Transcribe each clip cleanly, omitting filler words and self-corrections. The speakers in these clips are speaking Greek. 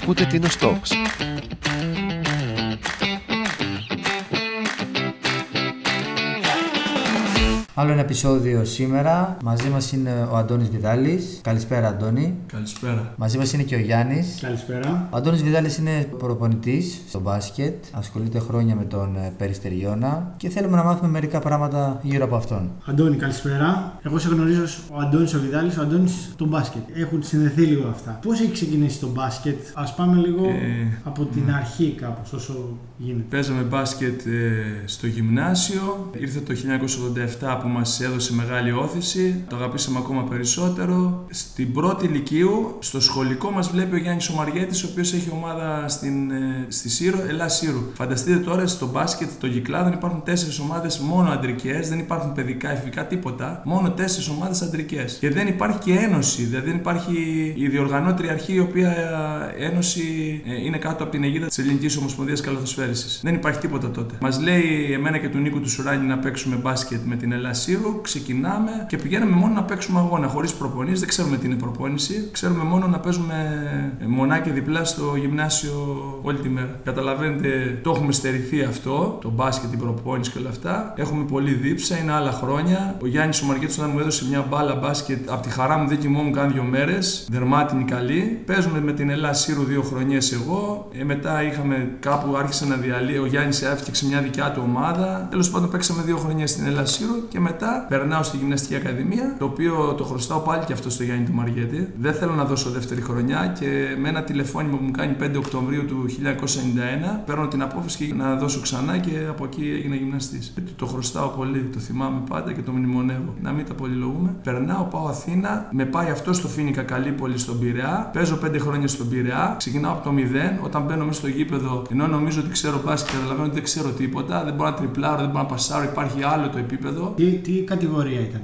Ακούτε Τίνος Talks. Άλλο ένα επεισόδιο σήμερα. Μαζί μας είναι ο Αντώνης Βιδάλης. Καλησπέρα, Αντώνη. Καλησπέρα. Μαζί μας είναι και ο Γιάννης. Καλησπέρα. Ο Αντώνης Βιδάλης είναι προπονητής στο μπάσκετ. Ασχολείται χρόνια με τον Περιστεριώνα και θέλουμε να μάθουμε μερικά πράγματα γύρω από αυτόν. Αντώνη, καλησπέρα. Εγώ σε γνωρίζω ως ο Αντώνης ο Βιδάλης, ο Αντώνης τον μπάσκετ. Έχουν συνδεθεί λίγο αυτά. Πώς έχει ξεκινήσει το μπάσκετ? Ας πάμε λίγο από την αρχή, κάπως όσο γίνεται. Παίζαμε μπάσκετ στο γυμνάσιο. Ήρθε το 1987 που μας έδωσε μεγάλη όθηση, το αγαπήσαμε ακόμα περισσότερο. Στην πρώτη ηλικίου, στο σχολικό μας βλέπει ο Γιάννης Ομαριέτης, ο οποίος έχει ομάδα στη Σύρο, Ελλά Σύρου. Φανταστείτε τώρα στο μπάσκετ, το κυκλάδων υπάρχουν 4 ομάδες μόνο αντρικές, δεν υπάρχουν παιδικά, εφηβικά, τίποτα, μόνο 4 ομάδες αντρικές. Και δεν υπάρχει και ένωση, δηλαδή δεν υπάρχει η διοργανώτρια αρχή, η οποία ένωση είναι κάτω από την αιγίδα της Ελληνικής Ομοσπονδίας Καλαθοσφαίρισης. Δεν υπάρχει τίποτα τότε. Μας λέει εμένα και του Νίκου του Σουράνη να παίξουμε μπάσκετ με την Ελλά Σύρου, ξεκινάμε και πηγαίναμε μόνο να παίξουμε αγώνα, χωρίς προπονήσεις, δεν ξέρουμε τι είναι προπόνηση, ξέρουμε μόνο να παίζουμε μονά και διπλά στο γυμνάσιο όλη τη μέρα. Καταλαβαίνετε, το έχουμε στερηθεί αυτό, το μπάσκετ, την προπόνηση και όλα αυτά. Έχουμε πολύ δίψα, είναι άλλα χρόνια. Ο Γιάννης ο Μαργέτσος όταν μου έδωσε μια μπάλα μπάσκετ, από τη χαρά μου δεν κοιμόμουν καν 2 μέρες, δερμάτινη καλή. Παίζουμε με την Ελλά Σύρου 2 χρονιές εγώ, μετά είχαμε κάπου, άρχισε να διαλύει, ο Γιάννης έφτιαξε μια δικιά του ομάδα. Τέλος πάντων, παίξαμε 2 χρονιές στην Ελλά Σύρου. Και μετά περνάω στη Γυμναστική Ακαδημία, το οποίο το χρωστάω πάλι και αυτό στο Γιάννη του Μαργέτη. Δεν θέλω να δώσω δεύτερη χρονιά και με ένα τηλεφώνημα που μου κάνει 5 Οκτωβρίου του 1991 παίρνω την απόφαση και να δώσω ξανά και από εκεί έγινα γυμναστής. Το χρωστάω πολύ, το θυμάμαι πάντα και το μνημονεύω. Να μην τα πολυλογούμε. Περνάω, πάω Αθήνα, με πάει αυτό στο Φίνικα Καλλίπολη στον Πειραιά. Παίζω 5 χρόνια στον Πειραιά, ξεκινάω από το 0. Όταν μπαίνω μέσα στο γήπεδο, ενώ νομίζω ότι ξέρω μπάσκετ, καταλαβαίνω ότι δεν ξέρω τίποτα, δεν μπορώ να τριπλάρω, δεν μπορώ να πασάρω, υπάρχει άλλο το επίπεδο. Τι κατηγορία ήταν?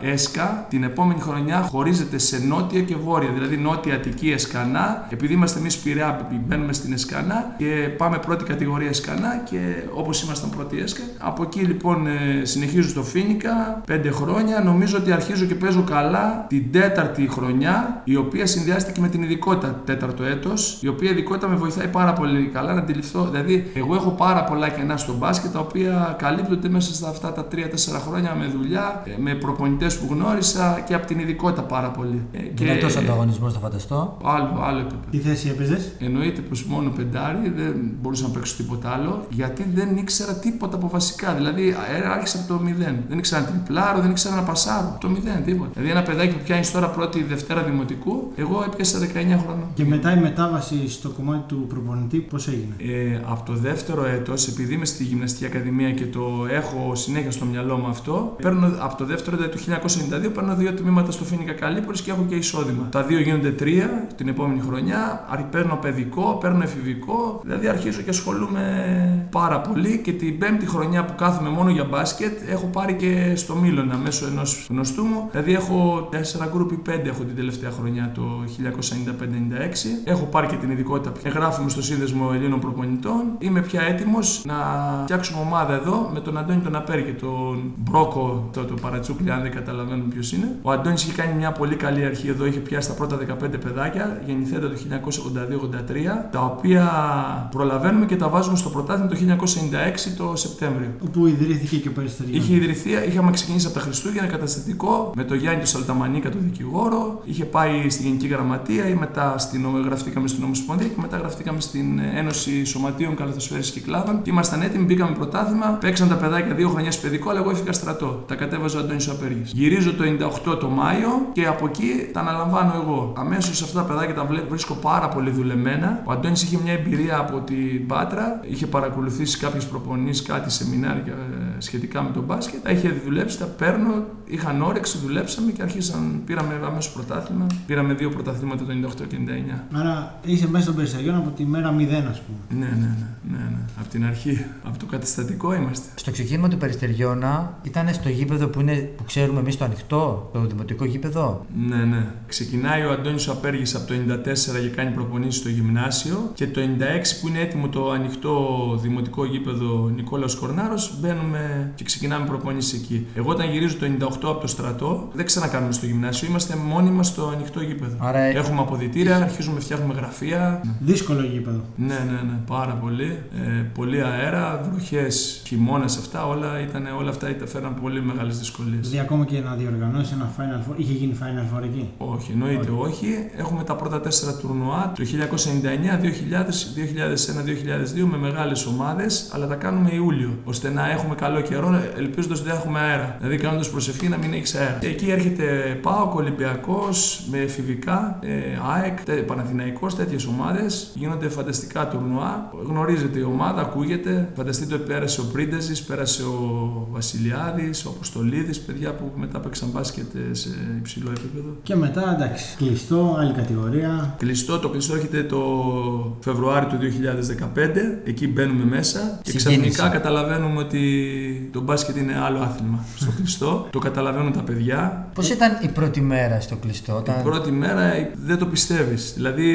ΑΕΣΚΑ. Την επόμενη χρονιά χωρίζεται σε νότια και βόρεια. Δηλαδή νότια Αττική ΕΣΚΑΝΑ. Επειδή είμαστε εμείς Πειραιά, μπαίνουμε στην ΕΣΚΑΝΑ και πάμε πρώτη κατηγορία ΕΣΚΑΝΑ. Και όπως ήμασταν πρώτη ΕΣΚΑ. Από εκεί λοιπόν συνεχίζω στο Φίνικα 5 χρόνια. Νομίζω ότι αρχίζω και παίζω καλά την 4η χρονιά, η οποία συνδυάστηκε με την ειδικότητα 4ο έτος. Η οποία ειδικότητα με βοηθάει πάρα πολύ καλά να αντιληφθώ. Δηλαδή, εγώ έχω πάρα πολλά κενά στο μπάσκετ τα οποία καλύπτονται μέσα στα αυτά τα 3-4 χρόνια με δουλειά, με προπονητές που γνώρισα και από την ειδικότητα πάρα πολύ. Δυνατός ανταγωνισμός, θα φανταστώ. Άλλο επίπεδο. Τι θέση έπαιζες? Εννοείται πως μόνο 5άρι, δεν μπορούσα να παίξω τίποτα άλλο, γιατί δεν ήξερα τίποτα από βασικά. Δηλαδή, άρχισα από το 0. Δεν ήξερα να τριπλάρω, δεν ήξερα να πασάρω. Το 0, τίποτα. Δηλαδή, ένα παιδάκι που πιάνει τώρα 1η-2η δημοτικού, εγώ έπιασα 19 χρόνων. Και μετά η μετάβαση στο κομμάτι του προπονητή, πώς έγινε? Από το 2ο έτος, επειδή είμαι στη Γυμναστική Ακαδημία και το έχω συνέχεια στο μυαλό μου αυτό. Παίρνω από το 2ο έτος του 1992, παίρνω 2 τμήματα στο Φίνικα Καλλίπολης και έχω και εισόδημα. Τα 2 γίνονται 3 την επόμενη χρονιά. Παίρνω παιδικό, παίρνω εφηβικό. Δηλαδή αρχίζω και ασχολούμαι πάρα πολύ. Και την 5η χρονιά που κάθομαι μόνο για μπάσκετ, έχω πάρει και στο Μήλωνα μέσω ενός γνωστού μου. Δηλαδή έχω 4 γκρουπ ή 5 έχω την τελευταία χρονιά το 1995-96. Έχω πάρει και την ειδικότητα πια. Εγγράφομαι στο Σύνδεσμο Ελλήνων Προπονητών. Είμαι πια έτοιμος να φτιάξουμε ομάδα εδώ με τον Αντώνη τον Απέργο, τον Μπρόκο, το παρατσούκλι, αν δεν καταλαβαίνουν ποιος είναι. Ο Αντώνης είχε κάνει μια πολύ καλή αρχή εδώ, είχε πιάσει τα πρώτα 15 παιδάκια, γεννηθέντα το 1982-83, τα οποία προλαβαίνουμε και τα βάζουμε στο πρωτάθλημα το 1996 το Σεπτέμβριο. Όπου ιδρύθηκε και ο Περιστεριώνα. Είχε ιδρυθεί, είχαμε ξεκινήσει από τα Χριστούγεννα καταστατικό με τον Γιάννη του Σαλταμανίκα, τον δικηγόρο, είχε πάει στη Γενική Γραμματεία, ή μετά γραφτήκαμε στην Ομοσπονδία και μετά γραφτήκαμε στην Ένωση Σωματείων Καλαθοσφαίρισης Κυκλάδων. Ήμασταν έτοιμοι, μπήκαμε πρωτάθλημα, παίξαν τα παιδάκια 2 χρόνια παιδικό, αλλά εγώ έφυγα στρατό. Τα κατέβαζε ο Αντώνης Απέργος. Γυρίζω το 98 το Μάιο και από εκεί τα αναλαμβάνω εγώ. Αμέσως αυτά τα παιδάκια τα βρίσκω πάρα πολύ δουλεμένα. Ο Αντώνης είχε μια εμπειρία από την Πάτρα, είχε παρακολουθήσει κάποιες προπονήσεις, κάτι σεμινάρια σχετικά με τον μπάσκετ. Τα είχε δουλέψει, τα παίρνω, είχαν όρεξη, δουλέψαμε και πήραμε αμέσως πρωτάθλημα. Πήραμε 2 πρωταθλήματα το 98 και 99. Άρα είσαι μέσα στον Περιστεριώνα από τη μέρα 0, ας πούμε. Ναι. Από την αρχή, από το καταστατικό είμαστε. Στο ξεκίνημα του Περιστεριώνα ήταν στο γήπεδο που ξέρουμε εμείς το ανοιχτό, το δημοτικό γήπεδο. Ναι. Ξεκινάει ο Αντώνης Απέργης από το 94 και κάνει προπονήσεις στο γυμνάσιο και το 96 που είναι έτοιμο το ανοιχτό δημοτικό γήπεδο Νικόλαος Κορνάρος, μπαίνουμε και ξεκινάμε προπόνηση εκεί. Εγώ όταν γυρίζω το 98 από το στρατό, δεν ξανακάνουμε στο γυμνάσιο, είμαστε μόνοι μας στο ανοιχτό γήπεδο. Άρα... Έχουμε αποδυτήρια, αρχίζουμε, φτιάχνουμε γραφεία. Δύσκολο γήπεδο. Ναι, πάρα πολύ. Πολύ αέρα, βροχές, χειμώνες, αυτά όλα, τα φέραν πολύ μεγάλες δυσκολίες. Δηλαδή, ακόμα και να διοργανώσει ένα Final Four, είχε γίνει Final Four εκεί? Όχι, εννοείται όχι. Έχουμε τα πρώτα 4 τουρνουά το 1999, 2000, 2001, 2002 με μεγάλες ομάδες, αλλά τα κάνουμε Ιούλιο, ώστε να έχουμε καλό καιρό, ελπίζοντας ότι θα έχουμε αέρα. Δηλαδή, κάνοντας προσευχή να μην έχεις αέρα. Εκεί έρχεται ΠΑΟΚ, Ολυμπιακός, με εφηβικά, ΑΕΚ, Παναθηναϊκός, τέτοιες ομάδες. Γίνονται φανταστικά τουρνουά. Γνωρίζεται η ομάδα, ακούγεται. Φανταστείτε ότι πέρασε ο Πρίντεζης, πέρασε ο Βασιλιάδης, ο Αποστολίδης, παιδιά που μετά παίξαν μπάσκετ σε υψηλό επίπεδο. Και μετά, εντάξει, κλειστό, άλλη κατηγορία. Κλειστό, το κλειστό έρχεται το Φεβρουάριο του 2015. Εκεί μπαίνουμε μέσα και ξαφνικά καταλαβαίνουμε ότι το μπάσκετ είναι άλλο άθλημα στο κλειστό. Το καταλαβαίνουν τα παιδιά. Πώς ήταν η πρώτη μέρα στο κλειστό? Η πρώτη μέρα δεν το πιστεύεις. Δηλαδή,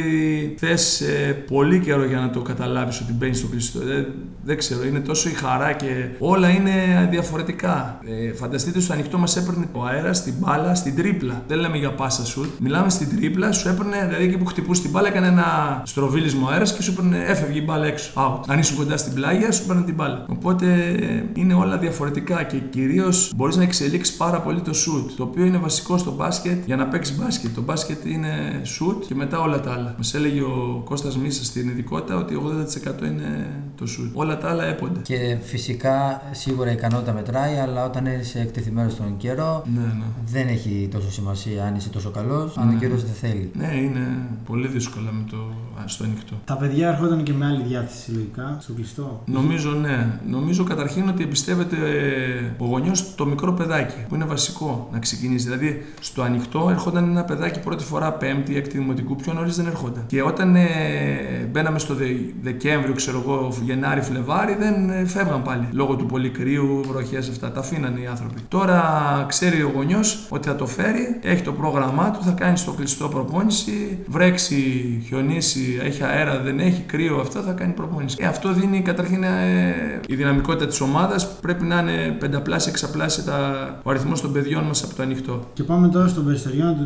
θες πολύ καιρό για να το καταλάβεις ότι μπαίνεις στο κλειστό. Δεν ξέρω, είναι τόσο η χαρά και όλα είναι διαφορετικά. Φανταστείτε, στο ανοιχτό μας έπαιρνε ο αέρας στην μπάλα, στην τρίπλα. Δεν λέμε για πάσα σουτ. Μιλάμε στην τρίπλα, σου έπαιρνε, δηλαδή εκεί που χτυπούσε την μπάλα, έκανε ένα στροβίλισμα αέρας και σου έπαιρνε, έφευγε η μπάλα έξω. Out. Αν ήσουν κοντά στην πλάγια, σου έπαιρνε την μπάλα. Οπότε είναι όλα διαφορετικά και κυρίως μπορείς να εξελίξεις πάρα πολύ το σουτ, το οποίο είναι βασικό στο μπάσκετ για να παίξεις μπάσκετ. Το μπάσκετ είναι σουτ και μετά όλα τα άλλα. Μας έλεγε ο Κώστας Μίσας στην ειδικότητα ότι 80% είναι το σουτ. Όλα τα άλλα έπονται. Και φυσικά σίγουρα η ικανότητα μετράει, αλλά όταν είσαι εκτεθειμένος στον καιρό, δεν έχει τόσο σημασία αν είσαι τόσο καλός, αν ο καιρός δεν θέλει. Ναι, είναι πολύ δύσκολα με το στο ανοιχτό. Τα παιδιά έρχονταν και με άλλη διάθεση λογικά στο κλειστό. Νομίζω, ναι. Νομίζω καταρχήν ότι εμπιστεύεται ο γονιός το μικρό παιδάκι, που είναι βασικό να ξεκινήσει. Δηλαδή, στο ανοιχτό έρχονταν ένα παιδάκι πρώτη φορά Πέμπτη, Έκτη Δημοτικού, πιο νωρίς δεν έρχονταν. Και όταν μπαίναμε στο Δεκέμβριο, ξέρω εγώ, Γενάρη, Φλεβάρι, δεν φεύγαν πάλι. Λόγω του πολύ κρύου, βροχές, αυτά. Τα αφήνανε οι άνθρωποι. Τώρα ξέρει ο γονιός ότι θα το φέρει, έχει το πρόγραμμά του, θα κάνει στο κλειστό προπόνηση, βρέξει, χιονίσει, έχει αέρα, δεν έχει κρύο, αυτά θα κάνει προπόνηση. Αυτό δίνει καταρχήν η δυναμικότητα της ομάδας, πρέπει να είναι πενταπλάσια, εξαπλάσια ο αριθμός των παιδιών μας από το ανοιχτό. Και πάμε τώρα στον Περιστεριώνα του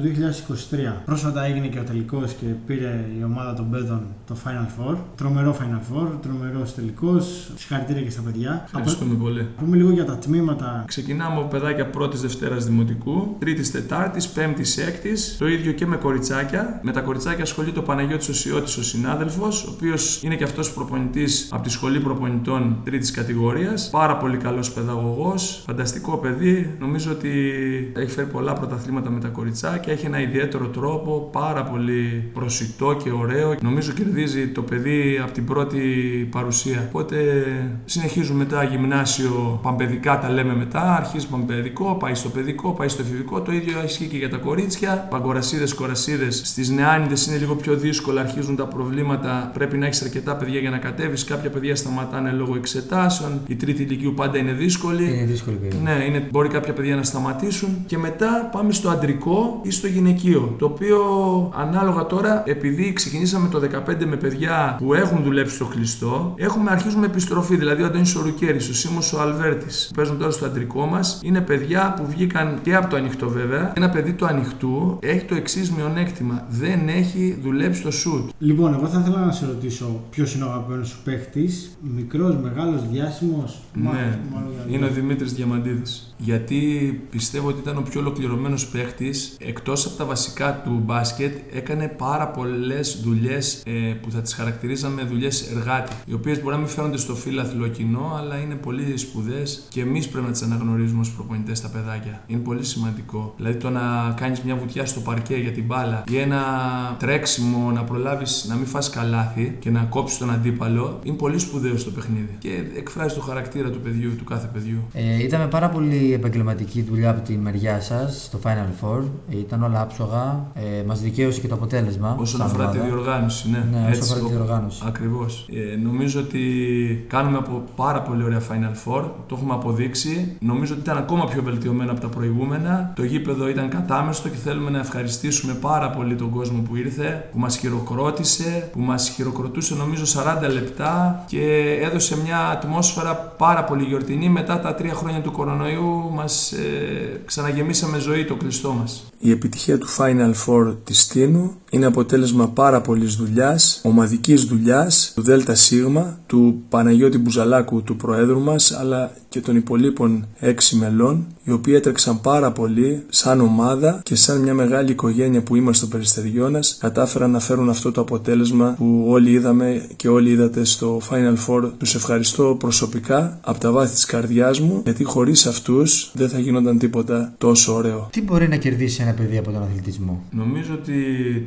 2023. Πρόσφατα έγινε και ο τελικός και πήρε η ομάδα των παιδών το Final Four. Τρομερό Final Four, τρομερός τελικός. Συγχαρητήρια και στα παιδιά. Ευχαριστούμε πολύ. Πούμε λίγο για τα τμήματα. Ξεκινάμε παιδάκια πρώτης Δευτέρας Δημοτικού, τρίτης Τετάρτης, πέμπτης Έκτης. Το ίδιο και με κοριτσάκια. Με τα κοριτσάκια ασχολείται ο Παναγιώτης Σωσιώτης, ο συνάδελφος, ο οποίος είναι και αυτός προπονητής από τη σχολή προπονητών τρίτης κατηγορίας. Πάρα πολύ καλός παιδαγωγός, φανταστικό παιδί. Νομίζω ότι έχει φέρει πολλά πρωταθλήματα με τα κοριτσάκια. Έχει ένα ιδιαίτερο τρόπο, πάρα πολύ προσιτό και ωραίο. Νομίζω κερδίζει το παιδί από την πρώτη παρουσία. Οπότε συνεχίζουμε μετά γυμνάσιο, πανπαιδικά τα λέμε μετά. Αρχίζει πανπαιδικό, πάει στο παιδικό, πάει στο εφηβικό. Το ίδιο ισχύει και για τα κορίτσια. Παγκορασίδες, κορασίδες. Στις νεάνιδες είναι λίγο πιο δύσκολα, αρχίζουν τα προβλήματα. Πρέπει να έχεις αρκετά παιδιά για να κατέβεις. Κάποια παιδιά σταματάνε λόγω εξετάσεων. Η τρίτη ηλικίου πάντα είναι δύσκολη. Είναι δύσκολη παιδιά. Ναι, μπορεί κάποια παιδιά να σταματήσουν. Και μετά πάμε στο αντρικό ή στο γυναικείο. Το οποίο ανάλογα τώρα, επειδή ξεκινήσαμε το 15 με παιδιά που έχουν δουλέψει στο κλειστό, αρχίζουμε επιστροφή. Δηλαδή, ο Αντώνης ο Ρουκέρης, ο Σίμος ο Αλβέρτης, που παίζουν τώρα στο αντρικό μας, είναι παιδιά που βγήκαν και από το ανοιχτό βέβαια. Ένα παιδί του ανοιχτού έχει το εξής μειονέκτημα: δεν έχει δουλέψει το σουτ. Λοιπόν, εγώ θα ήθελα να σε ρωτήσω ποιος είναι ο αγαπημένος σου παίχτης, μικρός, μεγάλος, διάσημος? Ναι, είναι ο Δημήτρης Διαμαντίδης. Γιατί πιστεύω ότι ήταν ο πιο ολοκληρωμένος παίχτης. Εκτός από τα βασικά του μπάσκετ, έκανε πάρα πολλές δουλειές που θα τις χαρακτηρίζαμε δουλειές εργάτη, οι οποίες μπορεί να μην φαίνονται στο φύλαθλο κοινό, αλλά είναι πολύ σπουδές και εμείς πρέπει να τις αναγνωρίζουμε ως προπονητές τα παιδάκια. Είναι πολύ σημαντικό. Δηλαδή, το να κάνεις μια βουτιά στο παρκέ για την μπάλα ή ένα τρέξιμο, να προλάβεις να μην φας καλάθι και να κόψεις τον αντίπαλο, είναι πολύ σπουδαίο στο παιχνίδι και εκφράζει το χαρακτήρα του παιδιού, του κάθε παιδιού. Ήταν πάρα πολύ επαγγελματική δουλειά από τη μεριά σας στο Final Four. Ήταν όλα άψογα. Μας δικαίωσε και το αποτέλεσμα. Όσον αφορά τη διοργάνωση, ναι. Έτσι, τη διοργάνωση. Ακριβώς. Νομίζω ότι κάνουμε από πάρα πολύ ωραία Final Four, το έχουμε αποδείξει. Νομίζω ότι ήταν ακόμα πιο βελτιωμένο από τα προηγούμενα. Το γήπεδο ήταν κατάμεστο και θέλουμε να ευχαριστήσουμε πάρα πολύ τον κόσμο που ήρθε, που μας χειροκρότησε, που μας χειροκροτούσε νομίζω 40 λεπτά και έδωσε μια ατμόσφαιρα πάρα πολύ γιορτινή, μετά τα 3 χρόνια του κορονοϊού, μας ξαναγεμίσαμε ζωή το κλειστό μας. Η επιτυχία του Final Four της Τίνου είναι αποτέλεσμα πάρα πολλής δουλειάς, ομαδικής δουλειάς, του Δέλτα Σίγμα, του Παναγιώτη Μπουζαλάκου, του Προέδρου μας, αλλά και των υπολείπων 6 μελών, οι οποίοι έτρεξαν πάρα πολύ σαν ομάδα και σαν μια μεγάλη οικογένεια που είμαστε στο Περιστεριώνας, κατάφεραν να φέρουν αυτό το αποτέλεσμα που όλοι είδαμε και όλοι είδατε στο Final Four. Τους ευχαριστώ προσωπικά από τα βάθη της καρδιάς μου, γιατί χωρίς αυτούς δεν θα γινόταν τίποτα τόσο ωραίο. Τι μπορεί να κερδίσει ένα παιδί από τον αθλητισμό? Νομίζω ότι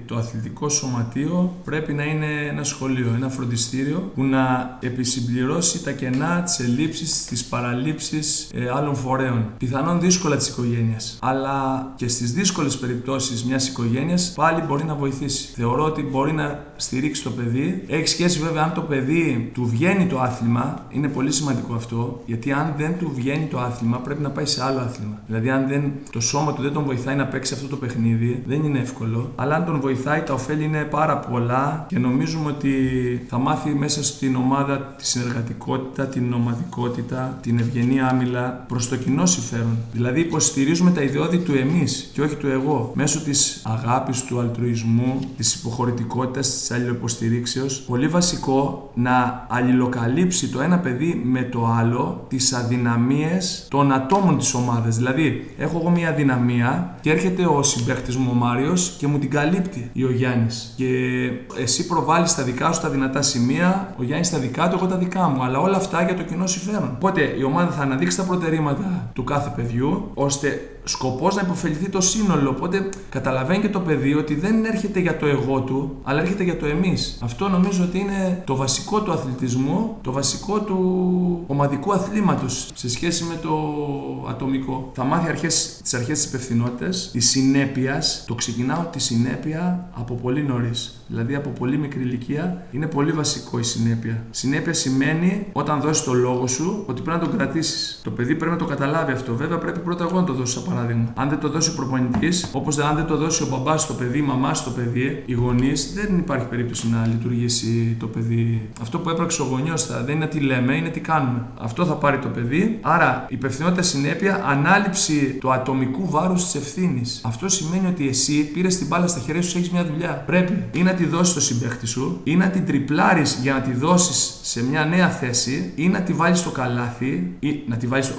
το αθλητικό σωματείο πρέπει να είναι ένα σχολείο, ένα φροντιστήριο που να επισυμπληρώσει τα κενά, τις ελλείψεις, τις παραλήψεις άλλων φορέων. Πιθανόν δύσκολα της οικογένειας, αλλά και στις δύσκολες περιπτώσεις μιας οικογένειας πάλι μπορεί να βοηθήσει. Θεωρώ ότι μπορεί να στηρίξει το παιδί. Έχει σχέση βέβαια αν το παιδί του βγαίνει το άθλημα, είναι πολύ σημαντικό αυτό, γιατί αν δεν του βγαίνει το άθλημα πρέπει να πάει σε άλλο άθλημα. Δηλαδή, αν το σώμα του δεν τον βοηθάει να παίξει αυτό το παιχνίδι, δεν είναι εύκολο, αλλά αν τον βοηθάει, τα ωφέλη είναι πάρα πολλά και νομίζουμε ότι θα μάθει μέσα στην ομάδα τη συνεργατικότητα, την ομαδικότητα, την ευγενή άμυλα προς το κοινό συμφέρον. Δηλαδή, υποστηρίζουμε τα ιδεώδη του εμείς και όχι του εγώ, μέσω της αγάπης, του αλτρουισμού, της υποχωρητικότητας, της αλληλοποστηρίξεως. Πολύ βασικό να αλληλοκαλύψει το ένα παιδί με το άλλο τις αδυναμίες των ατόμων της ομάδας. Δηλαδή, έχω εγώ μια αδυναμία και έρχεται ο συμπαίκτης μου ο Μάριος και μου την καλύπτει ή ο Γιάννης. Και εσύ προβάλλεις τα δικά σου τα δυνατά σημεία, ο Γιάννης τα δικά του, εγώ τα δικά μου. Αλλά όλα αυτά για το κοινό συμφέρον. Οπότε η ομάδα θα αναδείξει τα προτερήματα του κάθε παιδιού, ώστε σκοπός να υποφεληθεί το σύνολο. Οπότε καταλαβαίνει και το παιδί ότι δεν έρχεται για το εγώ του, αλλά έρχεται για το εμείς. Αυτό νομίζω ότι είναι το βασικό του αθλητισμού, το βασικό του ομαδικού αθλήματος σε σχέση με το ατομικό. Θα μάθει τις αρχές της υπευθυνότητας, της συνέπειας. Το ξεκινάω τη συνέπεια από πολύ νωρίς. Δηλαδή από πολύ μικρή ηλικία είναι πολύ βασικό η συνέπεια. Συνέπεια σημαίνει όταν δώσεις το λόγο σου ότι πρέπει να τον κρατήσεις. Το παιδί πρέπει να το καταλάβει αυτό. Βέβαια πρέπει πρώτα εγώ να το δώσω. Παράδειγμα. Αν δεν το δώσει ο προπονητής, όπως αν δεν το δώσει ο μπαμπάς στο παιδί, η μαμά στο παιδί, οι γονείς, δεν υπάρχει περίπτωση να λειτουργήσει το παιδί. Αυτό που έπραξε ο γονιός δεν είναι τι λέμε, είναι τι κάνουμε. Αυτό θα πάρει το παιδί. Άρα, υπευθυνότητα, συνέπεια, ανάληψη του ατομικού βάρους της ευθύνης. Αυτό σημαίνει ότι εσύ πήρες την μπάλα στα χέρια σου, έχεις μια δουλειά. Πρέπει ή να τη δώσεις στο συμπαίχτη σου, ή να την τριπλάρεις για να τη δώσεις σε μια νέα θέση, ή να τη βάλεις στο καλάθι, ή να τη βάλεις,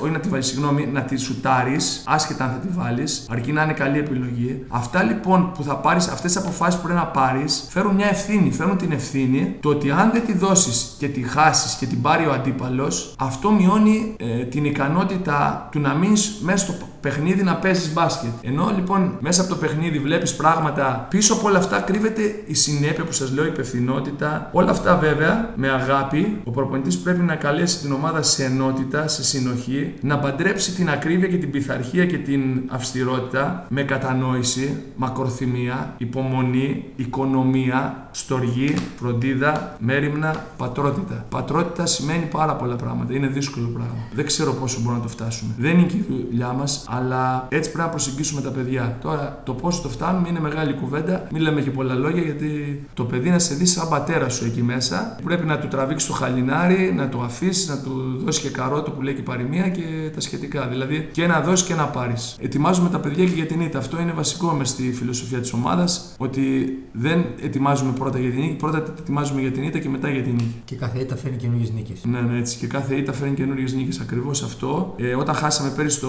να τη σουτάρεις. Ασχετά αν θα τη βάλεις, αρκεί να είναι καλή επιλογή. Αυτά λοιπόν που θα πάρεις, αυτές τις αποφάσεις που πρέπει να πάρεις, φέρουν μια ευθύνη. Φέρουν την ευθύνη το ότι αν δεν τη δώσεις και τη χάσεις και την πάρει ο αντίπαλος, αυτό μειώνει την ικανότητα του να μείνεις μέσα στο παιχνίδι να παίζεις μπάσκετ. Ενώ λοιπόν μέσα από το παιχνίδι βλέπεις πράγματα, πίσω από όλα αυτά κρύβεται η συνέπεια που σας λέω, η υπευθυνότητα. Όλα αυτά βέβαια με αγάπη. Ο προπονητής πρέπει να καλέσει την ομάδα σε ενότητα, σε συνοχή, να παντρέψει την ακρίβεια και την πειθαρχία και την αυστηρότητα με κατανόηση, μακροθυμία, υπομονή, οικονομία, στοργή, φροντίδα, μέριμνα, πατρότητα. Πατρότητα σημαίνει πάρα πολλά πράγματα. Είναι δύσκολο πράγμα. Δεν ξέρω πόσο μπορούμε να το φτάσουμε. Δεν είναι και η δουλειά μας, αλλά έτσι πρέπει να προσεγγίσουμε τα παιδιά. Τώρα, το πόσο το φτάνουμε είναι μεγάλη κουβέντα. Μην λέμε και πολλά λόγια, γιατί το παιδί να σε δει σαν πατέρα σου εκεί μέσα. Πρέπει να του τραβήξει το χαλινάρι, να το αφήσει, να του δώσει και καρότο που λέει και παροιμία και τα σχετικά. Δηλαδή και να δώσει και να πάρει. Ετοιμάζουμε τα παιδιά και για την ήττα. Αυτό είναι βασικό μες στη φιλοσοφία της ομάδας, ότι δεν ετοιμάζουμε πρώτα για την νίκη, πρώτα ετοιμάζουμε για την ήττα και μετά για την νίκη. Και κάθε ήττα φέρνει καινούργιες νίκες. Ναι, έτσι. Και κάθε ήττα φέρνει καινούργιες νίκες. Ακριβώς αυτό. Όταν χάσαμε πέρυσι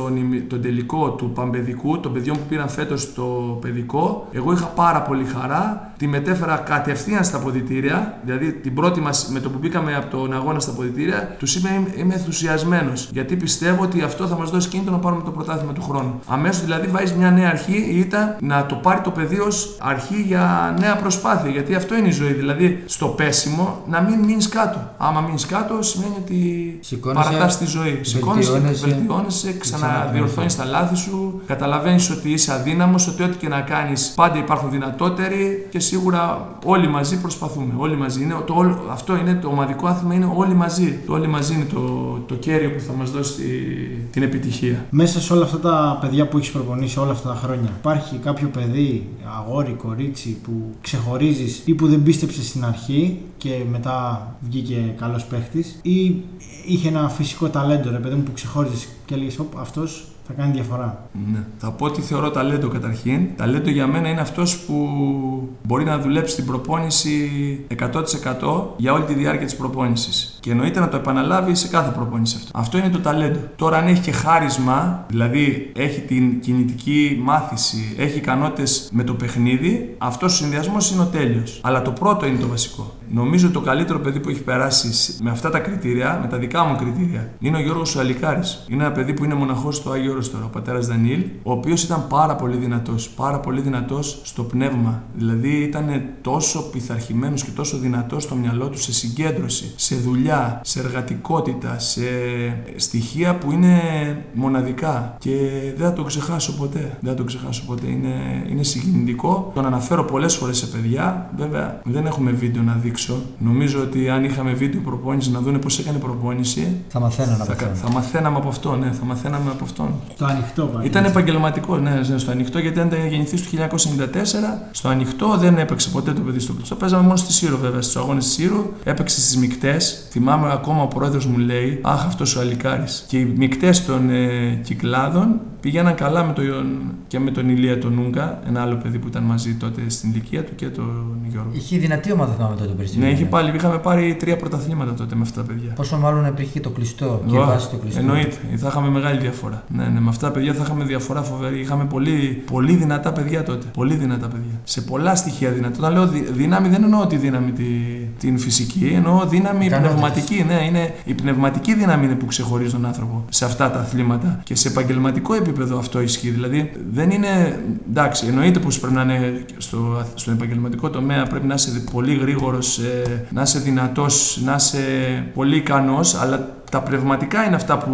τον τελικό του Πανπαιδικού, των παιδιών που πήραν φέτος το παιδικό, εγώ είχα πάρα πολύ χαρά. Τη μετέφερα κατευθείαν στα αποδυτήρια. Δηλαδή την πρώτη μας, με το που μπήκαμε από τον αγώνα στα αποδυτήρια, τους είπα είμαι ενθουσιασμένος. Γιατί πιστεύω ότι αυτό θα μας δώσει κίνητρο να πάρουμε το πρωτάθλημα του χρόνου. Αμέσως δηλαδή βάζεις μια νέα αρχή, η ήττα να το πάρει το παιδί ως αρχή για νέα προσπάθεια. Γιατί αυτό είναι η ζωή. Δηλαδή στο πέσιμο να μην μείνεις κάτω. Άμα μείνεις κάτω σημαίνει ότι παρατάς τη ζωή. Σηκώνεσαι, βελτιώνεσαι, ξαναδιορθώνεις τα λάθη σου, καταλαβαίνεις ότι είσαι αδύναμος, ότι ό,τι και να κάνεις πάντα υπάρχουν δυνατότεροι και σίγουρα όλοι μαζί προσπαθούμε. Όλοι μαζί. Αυτό είναι το ομαδικό άθλημα, είναι όλοι μαζί. Το όλοι μαζί είναι το κέριο που θα μας δώσει την επιτυχία. Μέσα σε όλα αυτά τα παιδιά που έχεις προπονήσει όλα αυτά τα χρόνια, υπάρχει κάποιο παιδί, αγόρι, κορίτσι που ξεχωρίζεις ή που δεν πίστεψε στην αρχή και μετά βγήκε καλός παίχτης ή είχε ένα φυσικό ταλέντο, ρε παιδί μου, που ξεχώριζες και έλεγες αυτός θα κάνει διαφορά? Ναι. Θα πω ότι θεωρώ ταλέντο καταρχήν. Ταλέντο για μένα είναι αυτός που μπορεί να δουλέψει την προπόνηση 100% για όλη τη διάρκεια της προπόνησης. Και εννοείται να το επαναλάβει σε κάθε προπόνηση αυτό. Αυτό είναι το ταλέντο. Τώρα, αν έχει και χάρισμα, δηλαδή έχει την κινητική μάθηση, έχει ικανότητες με το παιχνίδι, αυτός ο συνδυασμός είναι ο τέλειος. Αλλά το πρώτο είναι το βασικό. Νομίζω το καλύτερο παιδί που έχει περάσει με αυτά τα κριτήρια, με τα δικά μου κριτήρια, είναι ο Γιώργος Σουαλικάρης. Είναι ένα παιδί που είναι μοναχός στο Άγιο Όρος τώρα, ο πατέρας Δανίλ, ο οποίος ήταν πάρα πολύ δυνατός. Πάρα πολύ δυνατός στο πνεύμα. Δηλαδή ήταν τόσο πειθαρχημένος και τόσο δυνατός στο μυαλό του σε συγκέντρωση, σε δουλειά, σε εργατικότητα, σε στοιχεία που είναι μοναδικά. Και δεν θα το ξεχάσω ποτέ. Είναι συγκινητικό. Τον αναφέρω πολλές φορές σε παιδιά. Βέβαια δεν έχουμε βίντεο να δείξω. Νομίζω ότι αν είχαμε βίντεο προπόνηση να δουν πώς έκανε προπόνηση, θα μαθαίναμε από αυτόν. Ναι, θα μαθαίναμε από αυτόν. Το ανοιχτό, πάλι. Ήταν επαγγελματικό, ναι, στο ανοιχτό, γιατί αν ήταν γεννηθεί το 1994, στο ανοιχτό δεν έπαιξε ποτέ το παιδί στο κλειστό. Παίζαμε μόνο στη Σύρου, βέβαια, στους αγώνες της Σύρου. Έπαιξε στις μικτές. Θυμάμαι ακόμα ο πρόεδρος μου λέει: «Αχ, αυτός ο Αλικάρης». Και οι μικτές των Κυκλάδων πήγαιναν καλά και με τον Ηλία τον Ούγκα, ένα άλλο παιδί που ήταν μαζί τότε στην ηλικία του, και τον Γιώργο. Είχε δυνατή ομάδα, θυμάμαι τότε. Ναι, είχαμε πάρει 3 πρωταθλήματα τότε με αυτά τα παιδιά. Πόσο μάλλον υπήρχε το κλειστό και βάση το κλειστό. Εννοείται, θα είχαμε μεγάλη διαφορά. Ναι, με αυτά τα παιδιά θα είχαμε διαφορά φοβερή. Είχαμε πολύ, πολύ δυνατά παιδιά τότε. Πολύ δυνατά παιδιά. Σε πολλά στοιχεία δυνατά. Όταν λέω δύναμη, δεν εννοώ τη δύναμη την φυσική, εννοώ δύναμη πνευματική. Ναι, είναι η πνευματική δύναμη που ξεχωρίζει τον άνθρωπο σε αυτά τα αθλήματα. Και σε επαγγελματικό επίπεδο αυτό ισχύει. Δηλαδή δεν είναι. Εντάξει, εννοείται πω πρέπει να είναι στον επαγγελματικό τομέα, πρέπει να είσαι πολύ γρήγορο. Να είσαι δυνατός, να είσαι πολύ ικανός, αλλά τα πνευματικά είναι αυτά που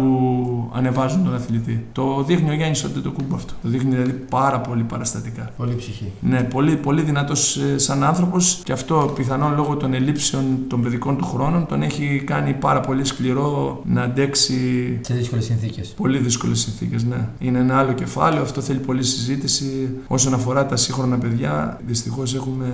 ανεβάζουν τον αθλητή. Το δείχνει ο Γιάννης Αντετοκούμπο αυτό. Το δείχνει δηλαδή πάρα πολύ παραστατικά. Πολύ ψυχή. Ναι, πολύ, πολύ δυνατός σαν άνθρωπος, και αυτό πιθανόν λόγω των ελλείψεων των παιδικών του χρόνων τον έχει κάνει πάρα πολύ σκληρό να αντέξει. Σε δύσκολες συνθήκες. Πολύ δύσκολες συνθήκες, ναι. Είναι ένα άλλο κεφάλαιο, αυτό θέλει πολλή συζήτηση. Όσον αφορά τα σύγχρονα παιδιά, δυστυχώς έχουμε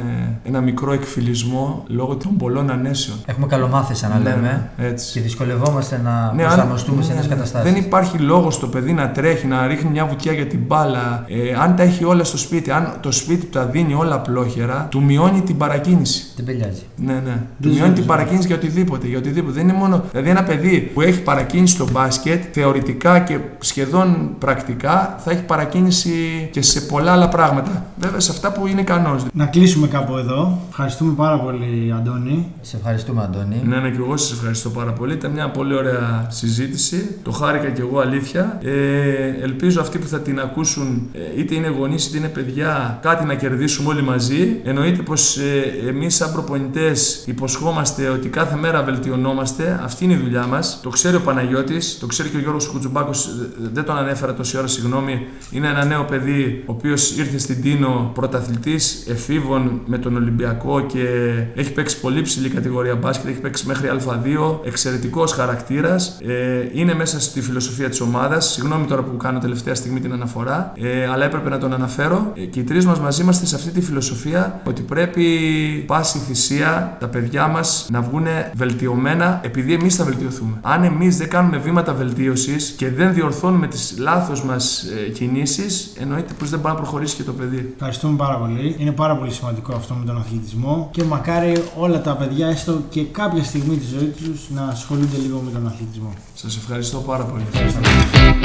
ένα μικρό εκφυλισμό λόγω των πολλών ανέσεων. Έχουμε καλομάθηση, να λέμε. Ναι, έτσι. Και δυσκολευόμαστε να προσαρμοστούμε σε τέτοιες καταστάσεις. Δεν υπάρχει λόγος το παιδί να τρέχει, να ρίχνει μια βουτιά για την μπάλα. Αν τα έχει όλα στο σπίτι, αν το σπίτι του τα δίνει όλα απλόχερα, του μειώνει την παρακίνηση. Την πελιάζει. Ναι. Του μειώνει την παρακίνηση για οτιδήποτε. Δεν είναι μόνο. Δηλαδή, ένα παιδί που έχει παρακίνηση στο μπάσκετ, θεωρητικά και σχεδόν πρακτικά, θα έχει παρακίνηση και σε πολλά άλλα πράγματα. Βέβαια, σε αυτά που είναι ικανός. Να κλείσουμε κάπου εδώ. Ευχαριστούμε πάρα πολύ, Αντώνη. Σε ευχαριστούμε, Αντώνη. Ναι, και εγώ σας ευχαριστώ πάρα πολύ. Ήταν μια πολύ ωραία συζήτηση. Το χάρηκα κι εγώ, αλήθεια. Ελπίζω αυτοί που θα την ακούσουν, είτε είναι γονείς είτε είναι παιδιά, κάτι να κερδίσουμε όλοι μαζί. Εννοείται πως εμείς, σαν προπονητές, υποσχόμαστε ότι κάθε μέρα βελτιωνόμαστε. Αυτή είναι η δουλειά μας. Το ξέρει ο Παναγιώτης, το ξέρει και ο Γιώργος Κουτσουμπάκος. Δεν τον ανέφερα τόση ώρα, συγγνώμη. Είναι ένα νέο παιδί, ο οποίος ήρθε στην Τήνο πρωταθλητής εφήβων με τον Ολυμπιακό και έχει παίξει πολύ ψηλή κατηγορία μπάσκετ. Έχει παίξει μέχρι Α2. Εξαιρετικός χαρακτήρας. Είναι μέσα στη φιλοσοφία της ομάδας. Συγγνώμη τώρα που κάνω τελευταία στιγμή την αναφορά, αλλά έπρεπε να τον αναφέρω. Και οι τρεις μας μαζί είμαστε σε αυτή τη φιλοσοφία, ότι πρέπει πάση θυσία τα παιδιά μας να βγουν βελτιωμένα, επειδή εμείς θα βελτιωθούμε. Αν εμείς δεν κάνουμε βήματα βελτίωσης και δεν διορθώνουμε τις λάθος μας κινήσεις, εννοείται πως δεν πάει να προχωρήσει και το παιδί. Ευχαριστούμε πάρα πολύ. Είναι πάρα πολύ σημαντικό αυτό με τον αθλητισμό, και μακάρι όλα τα παιδιά, έστω και κάποια στιγμή της ζωής τους, να ασχολούνται λίγο με τον αθλητισμό. Σας ευχαριστώ πάρα πολύ.